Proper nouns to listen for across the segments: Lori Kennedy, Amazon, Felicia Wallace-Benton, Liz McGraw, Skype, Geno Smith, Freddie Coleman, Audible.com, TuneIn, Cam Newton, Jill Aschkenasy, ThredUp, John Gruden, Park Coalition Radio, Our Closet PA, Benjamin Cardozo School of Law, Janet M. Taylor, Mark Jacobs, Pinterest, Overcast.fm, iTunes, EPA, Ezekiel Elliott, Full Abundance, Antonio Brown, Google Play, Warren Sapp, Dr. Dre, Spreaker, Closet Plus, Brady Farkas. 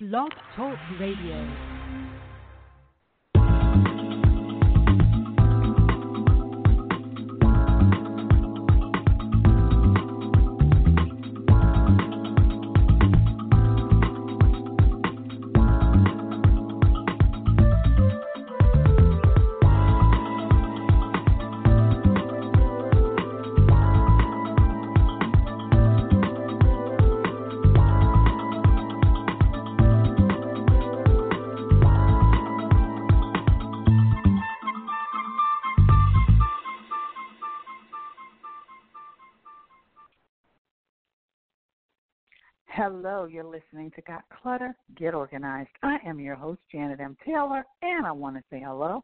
Blog Talk Radio. Hello, you're listening to Got Clutter, Get Organized. I am your host, Janet M. Taylor, and I want to say hello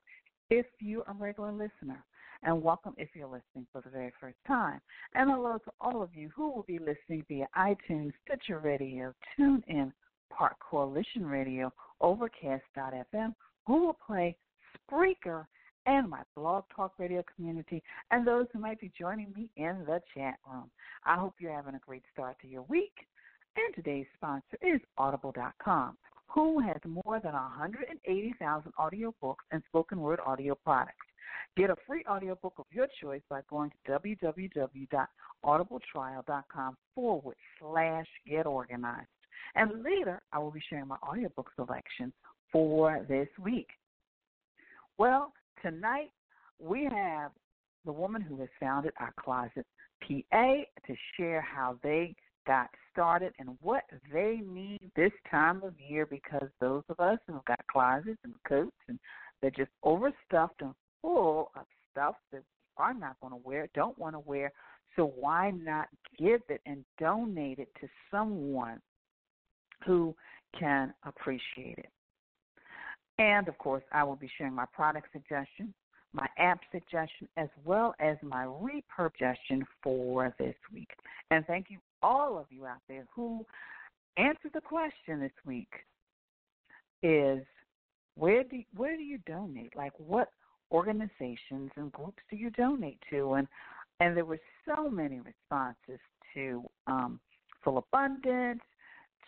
if you are a regular listener, and welcome if you're listening for the very first time. And hello to all of you who will be listening via iTunes, Stitcher Radio, TuneIn, Park Coalition Radio, Overcast.fm, Google Play, Spreaker, and my Blog Talk Radio community, and those who might be joining me in the chat room. I hope you're having a great start to your week. And today's sponsor is Audible.com, who has more than 180,000 audiobooks and spoken word audio products. Get a free audiobook of your choice by going to www.audibletrial.com/getorganized. And later, I will be sharing my audiobook selection for this week. Well, tonight we have the woman who has founded Our Closet PA to share how they got started and what they need this time of year, because those of us who've got closets and coats and they're just overstuffed and full of stuff that we are not going to wear, don't want to wear, so why not give it and donate it to someone who can appreciate it? And, of course, I will be sharing my product suggestion, my app suggestion, as well as my repurpose suggestion for this week. And thank you, all of you out there who answered the question this week is, where do you donate? Like, what organizations and groups do you donate to? And there were so many responses to Full Abundance,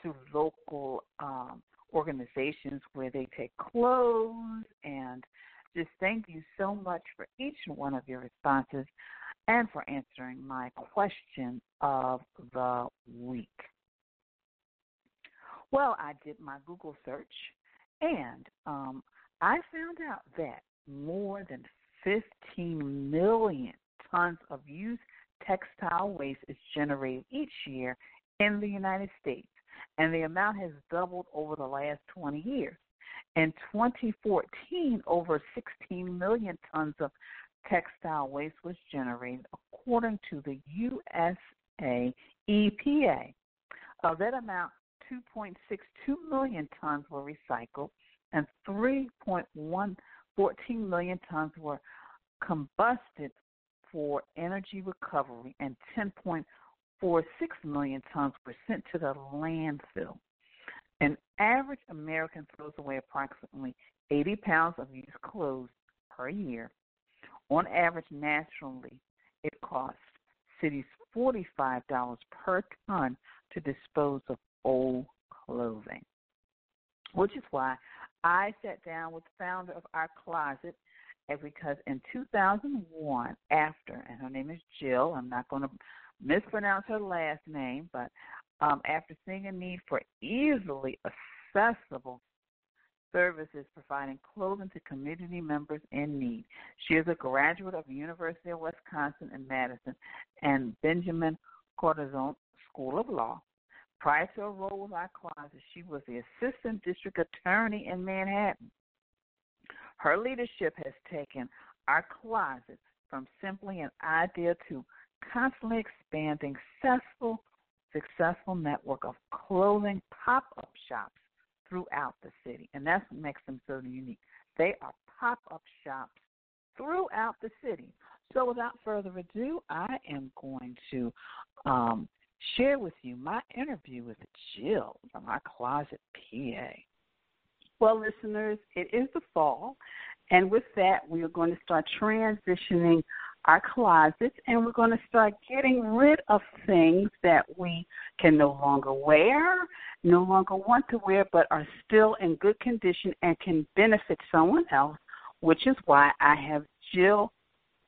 to local organizations where they take clothes, and just thank you so much for each one of your responses and for answering my question of the week. Well, I did my Google search, and I found out that more than 15 million tons of used textile waste is generated each year in the United States, and the amount has doubled over the last 20 years. In 2014, over 16 million tons of textile waste was generated, according to the USA EPA. Of that amount, 2.62 million tons were recycled and 3.14 million tons were combusted for energy recovery, and 10.46 million tons were sent to the landfill. An average American throws away approximately 80 pounds of used clothes per year. On average, nationally, it costs cities $45 per ton to dispose of old clothing, which is why I sat down with the founder of Our Closet, because in 2001, and her name is Jill, I'm not going to mispronounce her last name, but after seeing a need for easily accessible services providing clothing to community members in need. She is a graduate of the University of Wisconsin at Madison and Benjamin Cardozo School of Law. Prior to her role with Our Closet, she was the assistant district attorney in Manhattan. Her leadership has taken Our Closet from simply an idea to constantly expanding successful network of clothing pop-up shops throughout the city, and that's what makes them so unique. They are pop-up shops throughout the city. So without further ado, I am going to share with you my interview with Jill from Our Closet PA. Well, listeners, it is the fall, and with that, we are going to start transitioning our closets, and we're going to start getting rid of things that we can no longer wear, no longer want to wear, but are still in good condition and can benefit someone else, which is why I have Jill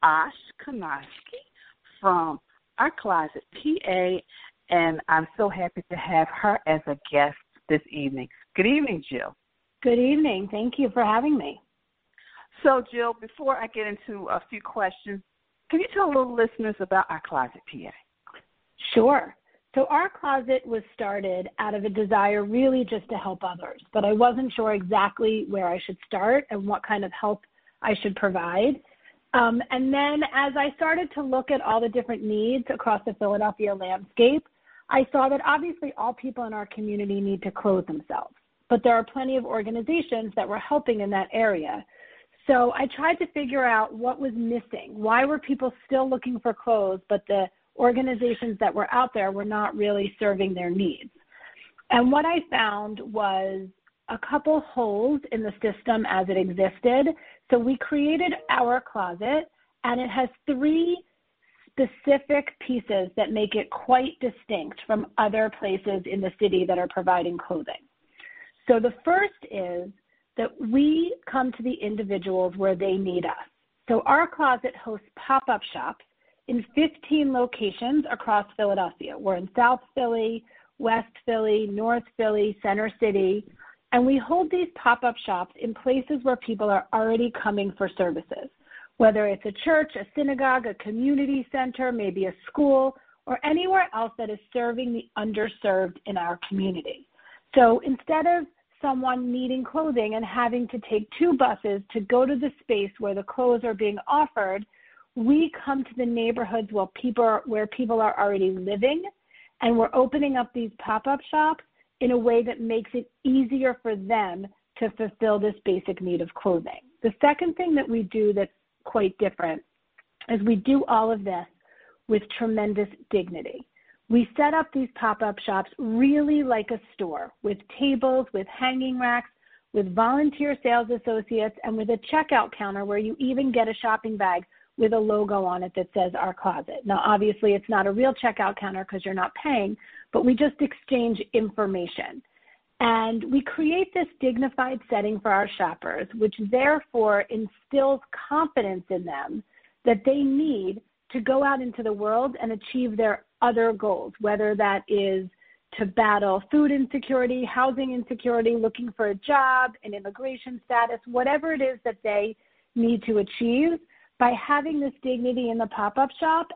Aschkenasy from Our Closet PA, and I'm so happy to have her as a guest this evening. Good evening, Jill. Good evening. Thank you for having me. So, Jill, before I get into a few questions, can you tell little listeners about Our Closet PA? Sure. So Our Closet was started out of a desire really just to help others, but I wasn't sure exactly where I should start and what kind of help I should provide. And then as I started to look at all the different needs across the Philadelphia landscape, I saw that obviously all people in our community need to clothe themselves, but there are plenty of organizations that were helping in that area. So I tried to figure out what was missing. Why were people still looking for clothes, but the organizations that were out there were not really serving their needs? And what I found was a couple holes in the system as it existed. So we created Our Closet, and it has three specific pieces that make it quite distinct from other places in the city that are providing clothing. So the first is that we come to the individuals where they need us. So Our Closet hosts pop-up shops in 15 locations across Philadelphia. We're in South Philly, West Philly, North Philly, Center City, and we hold these pop-up shops in places where people are already coming for services, whether it's a church, a synagogue, a community center, maybe a school, or anywhere else that is serving the underserved in our community. So instead of someone needing clothing and having to take two buses to go to the space where the clothes are being offered, we come to the neighborhoods where people are already living, and we're opening up these pop-up shops in a way that makes it easier for them to fulfill this basic need of clothing. The second thing that we do that's quite different is we do all of this with tremendous dignity. We set up these pop-up shops really like a store, with tables, with hanging racks, with volunteer sales associates, and with a checkout counter where you even get a shopping bag with a logo on it that says Our Closet. Now, obviously, it's not a real checkout counter because you're not paying, but we just exchange information. And we create this dignified setting for our shoppers, which therefore instills confidence in them that they need to go out into the world and achieve their other goals, whether that is to battle food insecurity, housing insecurity, looking for a job, an immigration status, whatever it is that they need to achieve. By having this dignity in the pop-up shop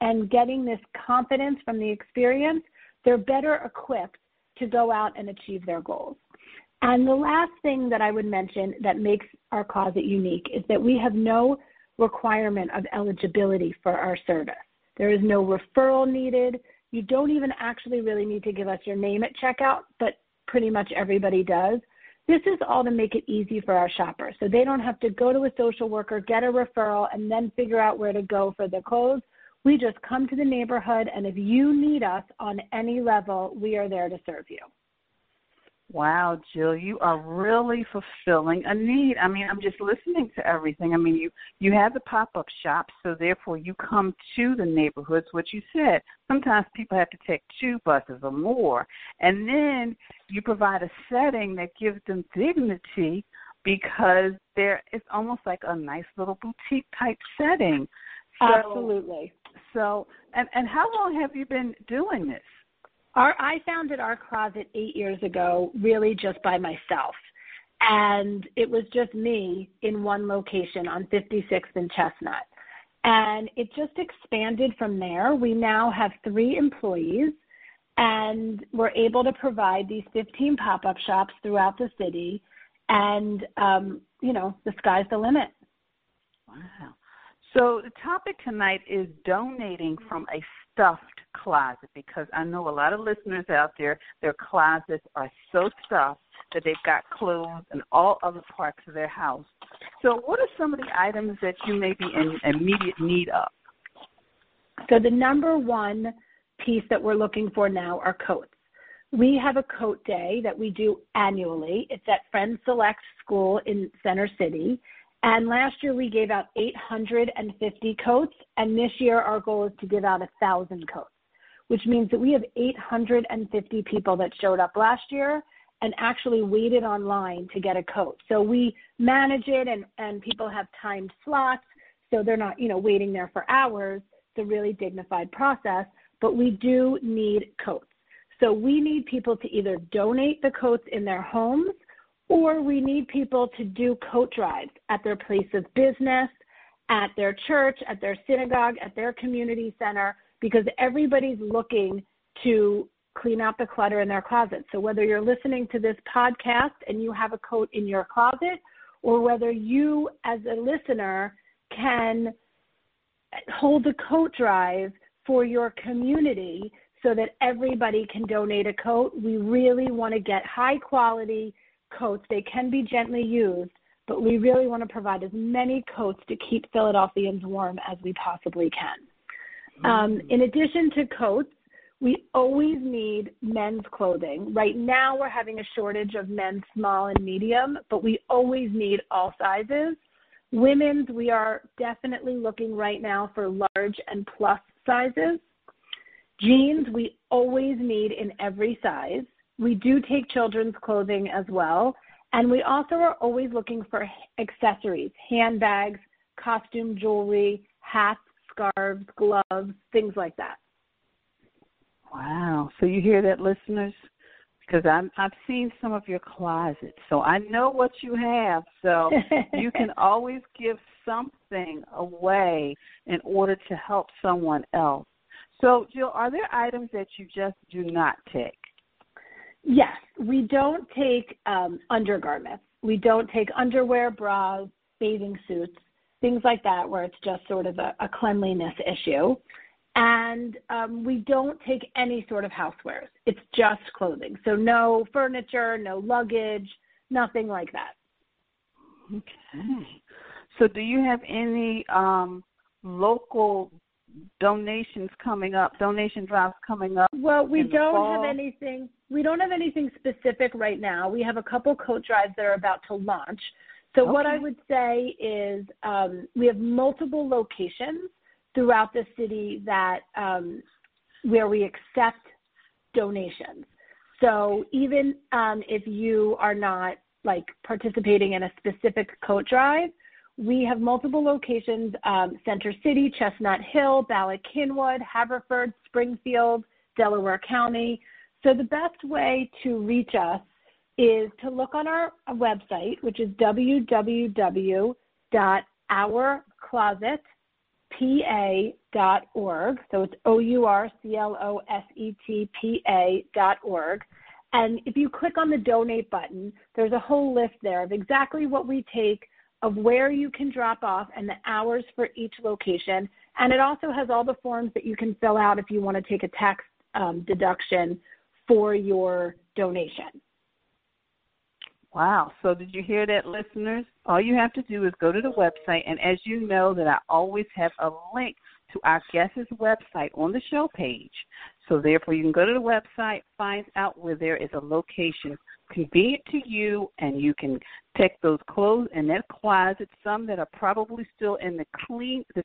and getting this confidence from the experience, they're better equipped to go out and achieve their goals. And the last thing that I would mention that makes Our Closet unique is that we have no requirement of eligibility for our service. There is no referral needed. You don't even actually really need to give us your name at checkout, but pretty much everybody does. This is all to make it easy for our shoppers, so they don't have to go to a social worker, get a referral, and then figure out where to go for their clothes. We just come to the neighborhood, and if you need us on any level, we are there to serve you. Wow, Jill, you are really fulfilling a need. I mean, I'm just listening to everything. I mean, you have the pop-up shop, so therefore you come to the neighborhoods, what you said. Sometimes people have to take two buses or more, and then you provide a setting that gives them dignity because it's almost like a nice little boutique-type setting. So, absolutely. So, and how long have you been doing this? I founded Our Closet 8 years ago, really just by myself. And it was just me in one location on 56th and Chestnut. And it just expanded from there. We now have 3 employees, and we're able to provide these 15 pop-up shops throughout the city. And, the sky's the limit. Wow. So the topic tonight is donating from a stuffed closet, because I know a lot of listeners out there, their closets are so stuffed that they've got clothes in all other parts of their house. So what are some of the items that you may be in immediate need of? So the number one piece that we're looking for now are coats. We have a coat day that we do annually. It's at Friends Select School in Center City. And last year we gave out 850 coats, and this year our goal is to give out 1,000 coats, which means that we have 850 people that showed up last year and actually waited online to get a coat. So we manage it, and people have timed slots, so they're not, waiting there for hours. It's a really dignified process, but we do need coats. So we need people to either donate the coats in their homes, or we need people to do coat drives at their place of business, at their church, at their synagogue, at their community center, because everybody's looking to clean out the clutter in their closet. So whether you're listening to this podcast and you have a coat in your closet, or whether you as a listener can hold a coat drive for your community so that everybody can donate a coat, we really want to get high quality coats. They can be gently used, but we really want to provide as many coats to keep Philadelphians warm as we possibly can. In addition to coats, we always need men's clothing. Right now we're having a shortage of men's small and medium, but we always need all sizes. Women's, we are definitely looking right now for large and plus sizes. Jeans, we always need in every size. We do take children's clothing as well. And we also are always looking for accessories, handbags, costume jewelry, hats, scarves, gloves, things like that. Wow. So you hear that, listeners? Because I've seen some of your closets, so I know what you have. So you can always give something away in order to help someone else. So, Jill, are there items that you just do not take? Yes. We don't take undergarments. We don't take underwear, bras, bathing suits, things like that, where it's just sort of a cleanliness issue. And we don't take any sort of housewares. It's just clothing. So no furniture, no luggage, nothing like that. Okay. So do you have any local donation drives coming up? Well, we don't have anything. We don't have anything specific right now. We have a couple coat drives that are about to launch. So what I would say is we have multiple locations throughout the city that where we accept donations. So even if you are not participating in a specific coat drive, we have multiple locations: Center City, Chestnut Hill, Bala-Cynwyd, Haverford, Springfield, Delaware County. So the best way to reach us is to look on our website, which is www.ourclosetpa.org. So it's OurClosetPA.org. And if you click on the donate button, there's a whole list there of exactly what we take, of where you can drop off, and the hours for each location. And it also has all the forms that you can fill out if you want to take a tax deduction for your donation. Wow. So did you hear that, listeners? All you have to do is go to the website, and as you know that I always have a link to our guest's website on the show page. So therefore, you can go to the website, find out where there is a location convenient to you, and you can take those clothes in that closet, some that are probably still in the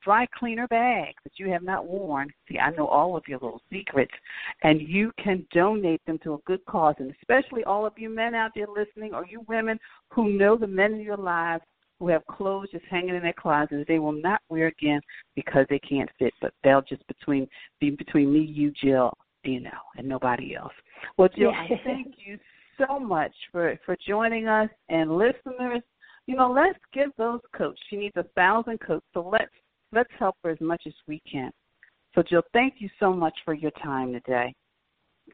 dry cleaner bag that you have not worn. See, I know all of your little secrets, and you can donate them to a good cause. And especially all of you men out there listening, or you women who know the men in your lives who have clothes just hanging in their closets they will not wear again because they can't fit, but they'll just be between me, you, Jill, and nobody else. Well, Jill, I thank you so much for joining us. And listeners, let's give those coats. She needs 1,000 coats, so let's help her as much as we can. So, Jill, thank you so much for your time today.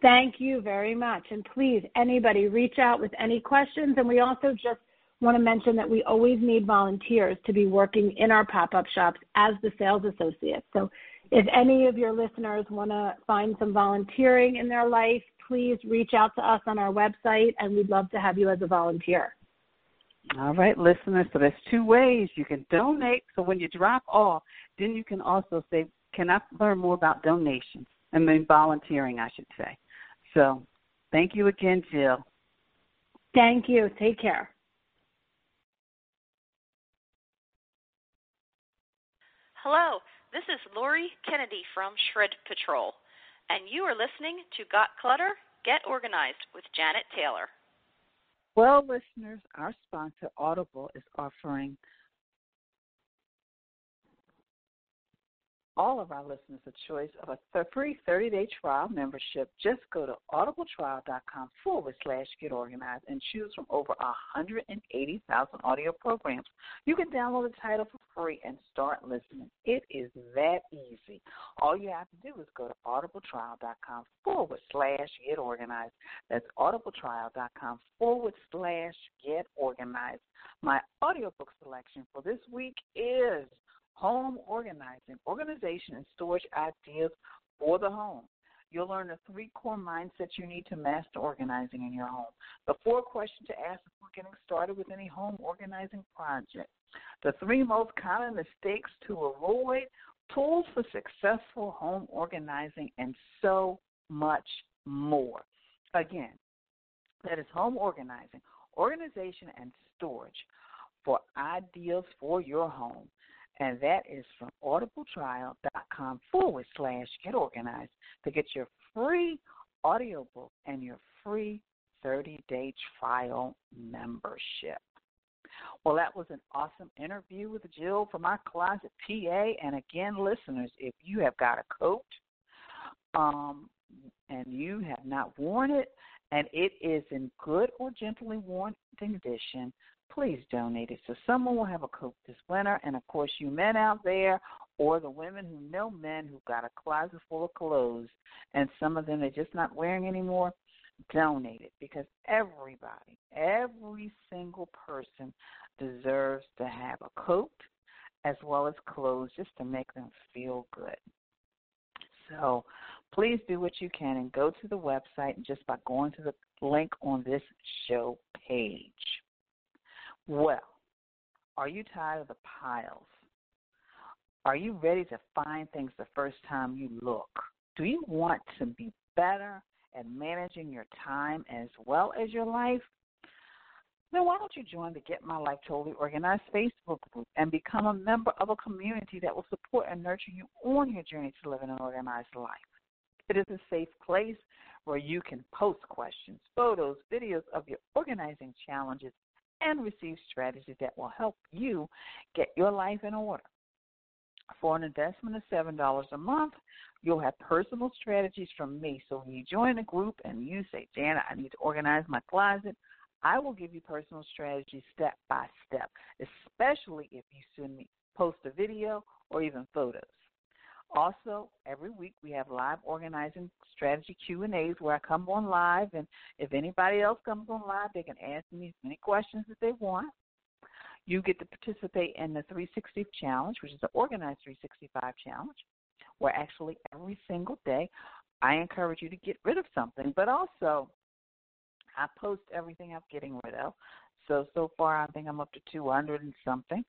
Thank you very much. And please, anybody, reach out with any questions. And we also just want to mention that we always need volunteers to be working in our pop-up shops as the sales associates. So if any of your listeners want to find some volunteering in their life, please reach out to us on our website, and we'd love to have you as a volunteer. All right, listeners, so there's two ways. You can donate, so when you drop off, then you can also say, can I learn more about donations? I mean, volunteering, I should say. So thank you again, Jill. Thank you. Take care. Hello, this is Lori Kennedy from Shred Patrol, and you are listening to Got Clutter? Get Organized with Janet Taylor. Well, listeners, our sponsor, Audible, is offering all of our listeners a choice of a free 30-day trial membership. Just go to audibletrial.com/get organized and choose from over 180,000 audio programs. You can download the title for free and start listening. It is that easy. All you have to do is go to audibletrial.com/get organized. That's audibletrial.com/get organized. My audiobook selection for this week is Home Organizing, Organization and Storage Ideas for the Home. You'll learn the three core mindsets you need to master organizing in your home, the four questions to ask before getting started with any home organizing project, the three most common mistakes to avoid, tools for successful home organizing, and so much more. Again, that is Home Organizing, Organization and Storage for Ideas for Your Home. And that is from audibletrial.com/get organized to get your free audiobook and your free 30-day trial membership. Well, that was an awesome interview with Jill from Our Closet PA. And again, listeners, if you have got a coat and you have not worn it and it is in good or gently worn condition, please donate it so someone will have a coat this winter. And, of course, you men out there or the women who know men who've got a closet full of clothes and some of them they're just not wearing anymore, donate it because everybody, every single person deserves to have a coat as well as clothes just to make them feel good. So please do what you can and go to the website and just by going to the link on this show page. Well, are you tired of the piles? Are you ready to find things the first time you look? Do you want to be better at managing your time as well as your life? Then why don't you join the Get My Life Totally Organized Facebook group and become a member of a community that will support and nurture you on your journey to living an organized life. It is a safe place where you can post questions, photos, videos of your organizing challenges, and receive strategies that will help you get your life in order. For an investment of $7 a month, you'll have personal strategies from me. So when you join a group and you say, Janet, I need to organize my closet, I will give you personal strategies step by step, especially if you send me post a video or even photos. Also, every week we have live organizing strategy Q&As where I come on live, and if anybody else comes on live, they can ask me as many questions as they want. You get to participate in the 360 Challenge, which is an organized 365 challenge, where actually every single day I encourage you to get rid of something, but also I post everything I'm getting rid of. So far I think I'm up to 200 and something,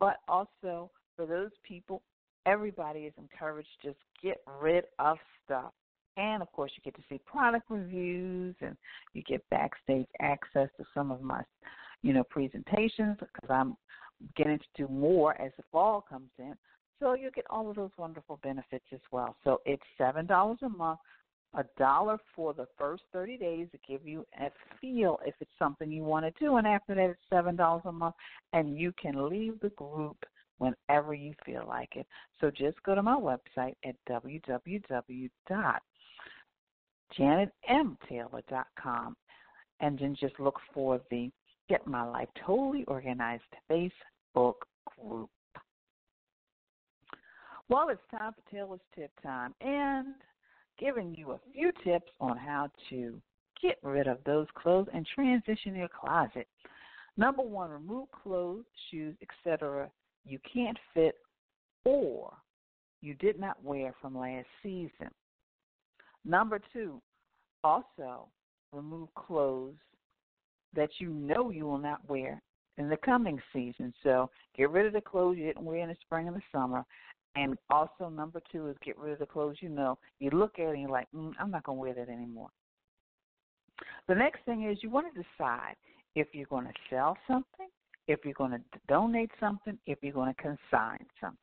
but also for those people, everybody is encouraged to just get rid of stuff. And, of course, you get to see product reviews and you get backstage access to some of my, presentations because I'm getting to do more as the fall comes in. So you'll get all of those wonderful benefits as well. So it's $7 a month, $1 for the first 30 days to give you a feel if it's something you want to do. And after that, it's $7 a month, and you can leave the group whenever you feel like it. So just go to my website at www.janetmtaylor.com and then just look for the Get My Life Totally Organized Facebook group. Well, it's time for Taylor's Tip Time and giving you a few tips on how to get rid of those clothes and transition your closet. Number one, remove clothes, shoes, etc., you can't fit or you did not wear from last season. Number two, also remove clothes that you know you will not wear in the coming season. So get rid of the clothes you didn't wear in the spring and the summer. And also number two is get rid of the clothes you know. You look at it and you're like, I'm not going to wear that anymore. The next thing is you want to decide if you're going to sell something, if you're going to donate something, if you're going to consign something.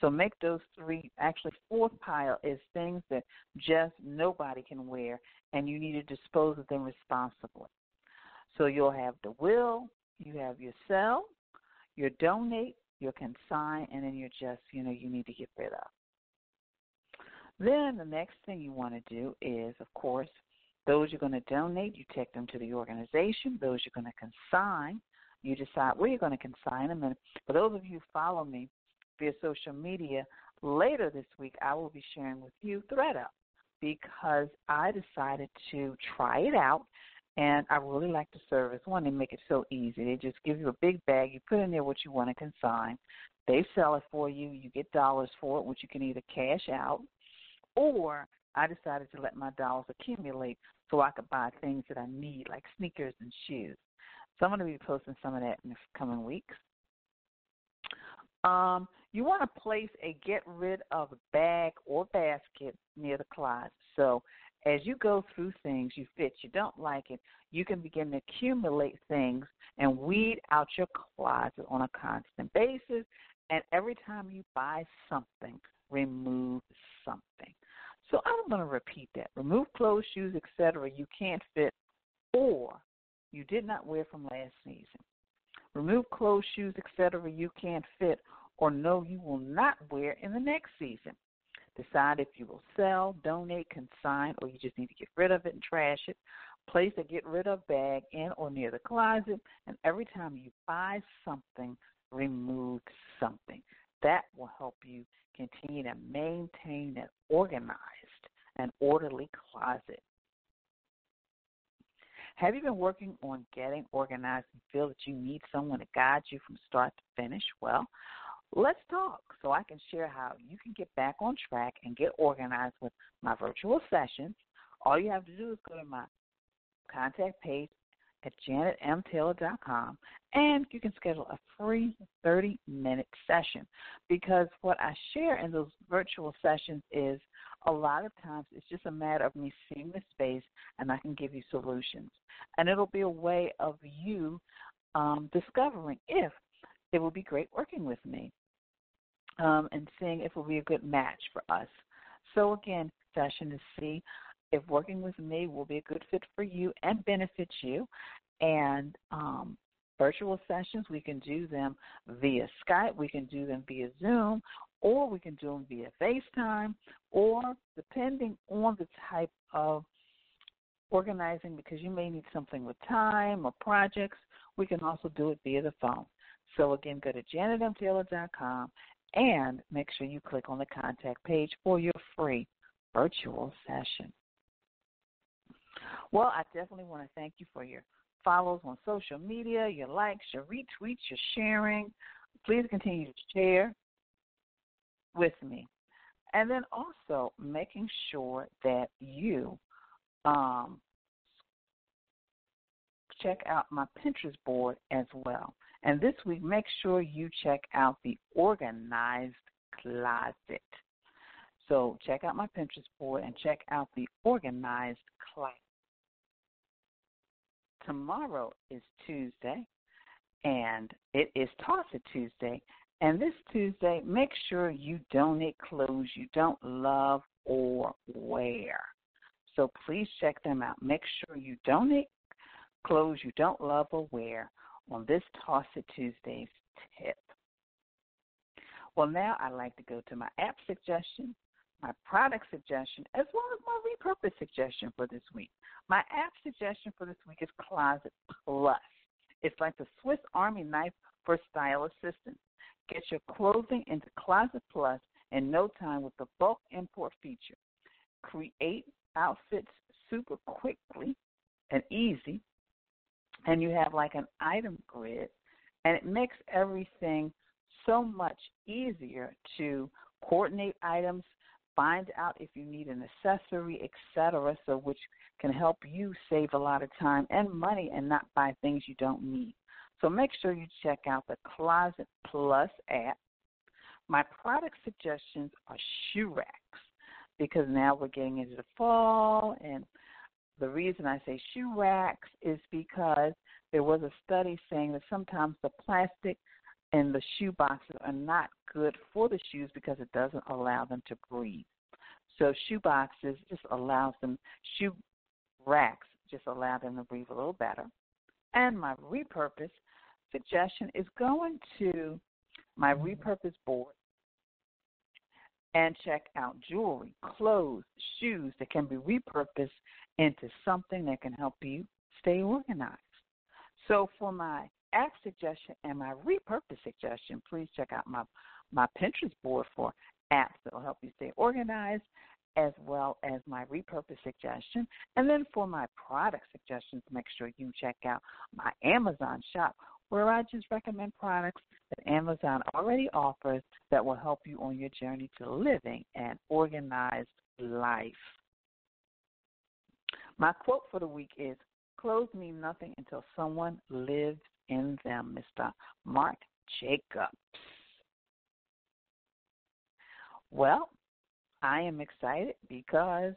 So make those three, actually fourth pile is things that just nobody can wear, and you need to dispose of them responsibly. So you'll have the will, you have your sell, your donate, your consign, and then you're just, you need to get rid of. Then the next thing you want to do is, of course, those you're going to donate, you take them to the organization. Those you're going to consign, you decide where you're going to consign them. And for those of you who follow me via social media, later this week I will be sharing with you ThredUp, because I decided to try it out, and I really like the service. One, they make it so easy. They just give you a big bag. You put in there what you want to consign. They sell it for you. You get dollars for it, which you can either cash out, or I decided to let my dollars accumulate so I could buy things that I need, like sneakers and shoes. So I'm going to be posting some of that in the coming weeks. You want to place a get rid of bag or basket near the closet. So as you go through things you fit, you don't like it, you can begin to accumulate things and weed out your closet on a constant basis. And every time you buy something, remove something. So I'm going to repeat that. Remove clothes, shoes, etc. you can't fit or you did not wear from last season. Remove clothes, shoes, etc. you can't fit or no, you will not wear in the next season. Decide if you will sell, donate, consign, or you just need to get rid of it and trash it. Place a get rid of bag in or near the closet, and every time you buy something, remove something. That will help you continue to maintain an organized and orderly closet. Have you been working on getting organized and feel that you need someone to guide you from start to finish? Well, let's talk so I can share how you can get back on track and get organized with my virtual sessions. All you have to do is go to my contact page at janetmtaylor.com, and you can schedule a free 30-minute session, because what I share in those virtual sessions is a lot of times it's just a matter of me seeing the space, and I can give you solutions. And it'll be a way of you discovering if it will be great working with me and seeing if it will be a good match for us. So, again, session to see if working with me will be a good fit for you and benefit you. And virtual sessions, we can do them via Skype, we can do them via Zoom, or we can do them via FaceTime, or depending on the type of organizing, because you may need something with time or projects, we can also do it via the phone. So, again, go to janetmtaylor.com and make sure you click on the contact page for your free virtual session. Well, I definitely want to thank you for your follows on social media, your likes, your retweets, your sharing. Please continue to share with me. And then also making sure that you check out my Pinterest board as well. And this week, make sure you check out the Organized Closet. So check out my Pinterest board and check out the Organized Closet. Tomorrow is Tuesday, and it is Toss It Tuesday. And this Tuesday, make sure you donate clothes you don't love or wear. So please check them out. Make sure you donate clothes you don't love or wear on this Toss It Tuesday's tip. Well, now I'd like to go to my app suggestion, my product suggestion, as well as my repurpose suggestion for this week. My app suggestion for this week is Closet Plus. It's like the Swiss Army knife for style assistance. Get your clothing into Closet Plus in no time with the bulk import feature. Create outfits super quickly and easy, and you have like an item grid, and it makes everything so much easier to coordinate items, find out if you need an accessory, etc., so which can help you save a lot of time and money and not buy things you don't need. So make sure you check out the Closet Plus app. My product suggestions are shoe racks, because now we're getting into the fall, and the reason I say shoe racks is because there was a study saying that sometimes the plastic and the shoe boxes are not good for the shoes because it doesn't allow them to breathe. So shoe boxes just allows them, shoe racks just allow them to breathe a little better. And my repurpose suggestion is going to my repurpose board and check out jewelry, clothes, shoes that can be repurposed into something that can help you stay organized. So for my act suggestion and my repurpose suggestion, please check out my Pinterest board for apps that will help you stay organized, as well as my repurpose suggestion. And then for my product suggestions, make sure you check out my Amazon shop, where I just recommend products that Amazon already offers that will help you on your journey to living an organized life. My quote for the week is, "Clothes mean nothing until someone lives in them," Mr. Mark Jacobs. Well, I am excited because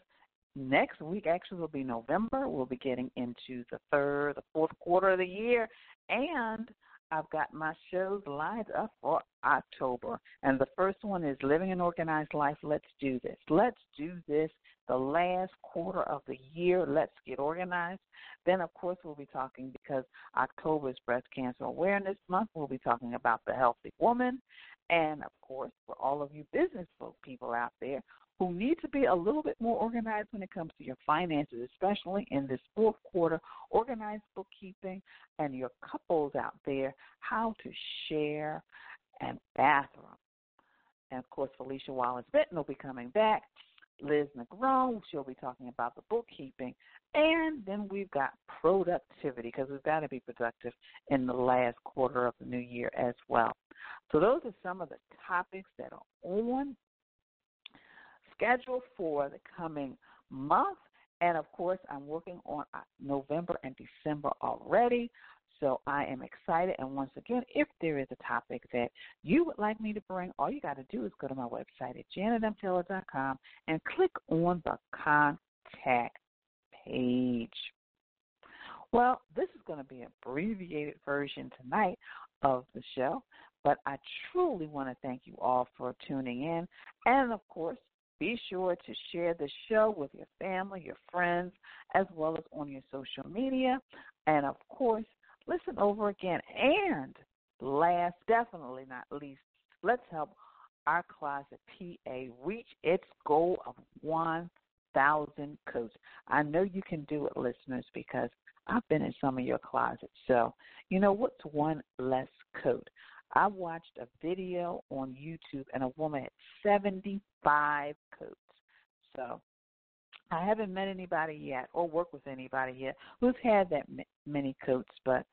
next week actually will be November. We'll be getting into the fourth quarter of the year, and I've got my shows lined up for October. And the first one is Living an Organized Life. Let's do this. Let's do this the last quarter of the year. Let's get organized. Then, of course, we'll be talking, because October is Breast Cancer Awareness Month, we'll be talking about the healthy woman. And, of course, for all of you business people out there who need to be a little bit more organized when it comes to your finances, especially in this fourth quarter, organized bookkeeping, and your couples out there, how to share and bathroom. And, of course, Felicia Wallace-Benton will be coming back. Liz McGraw, she'll be talking about the bookkeeping. And then we've got productivity, because we've got to be productive in the last quarter of the new year as well. So those are some of the topics that are on schedule for the coming month. And, of course, I'm working on November and December already. So I am excited. And once again, if there is a topic that you would like me to bring, all you got to do is go to my website at janetmtaylor.com and click on the contact page. Well, this is going to be an abbreviated version tonight of the show, but I truly want to thank you all for tuning in. And, of course, be sure to share the show with your family, your friends, as well as on your social media. And, of course, listen over again. And last, definitely not least, let's help Our Closet PA reach its goal of 1,000 coats. I know you can do it, listeners, because I've been in some of your closets. So, you know, what's one less coat? I watched a video on YouTube, and a woman had 75 coats. So I haven't met anybody yet or worked with anybody yet who's had that many coats, but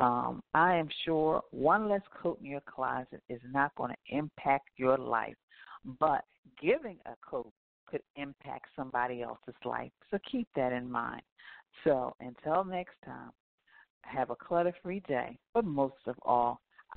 I am sure one less coat in your closet is not going to impact your life, but giving a coat could impact somebody else's life. So keep that in mind. So until next time, have a clutter-free day, but most of all,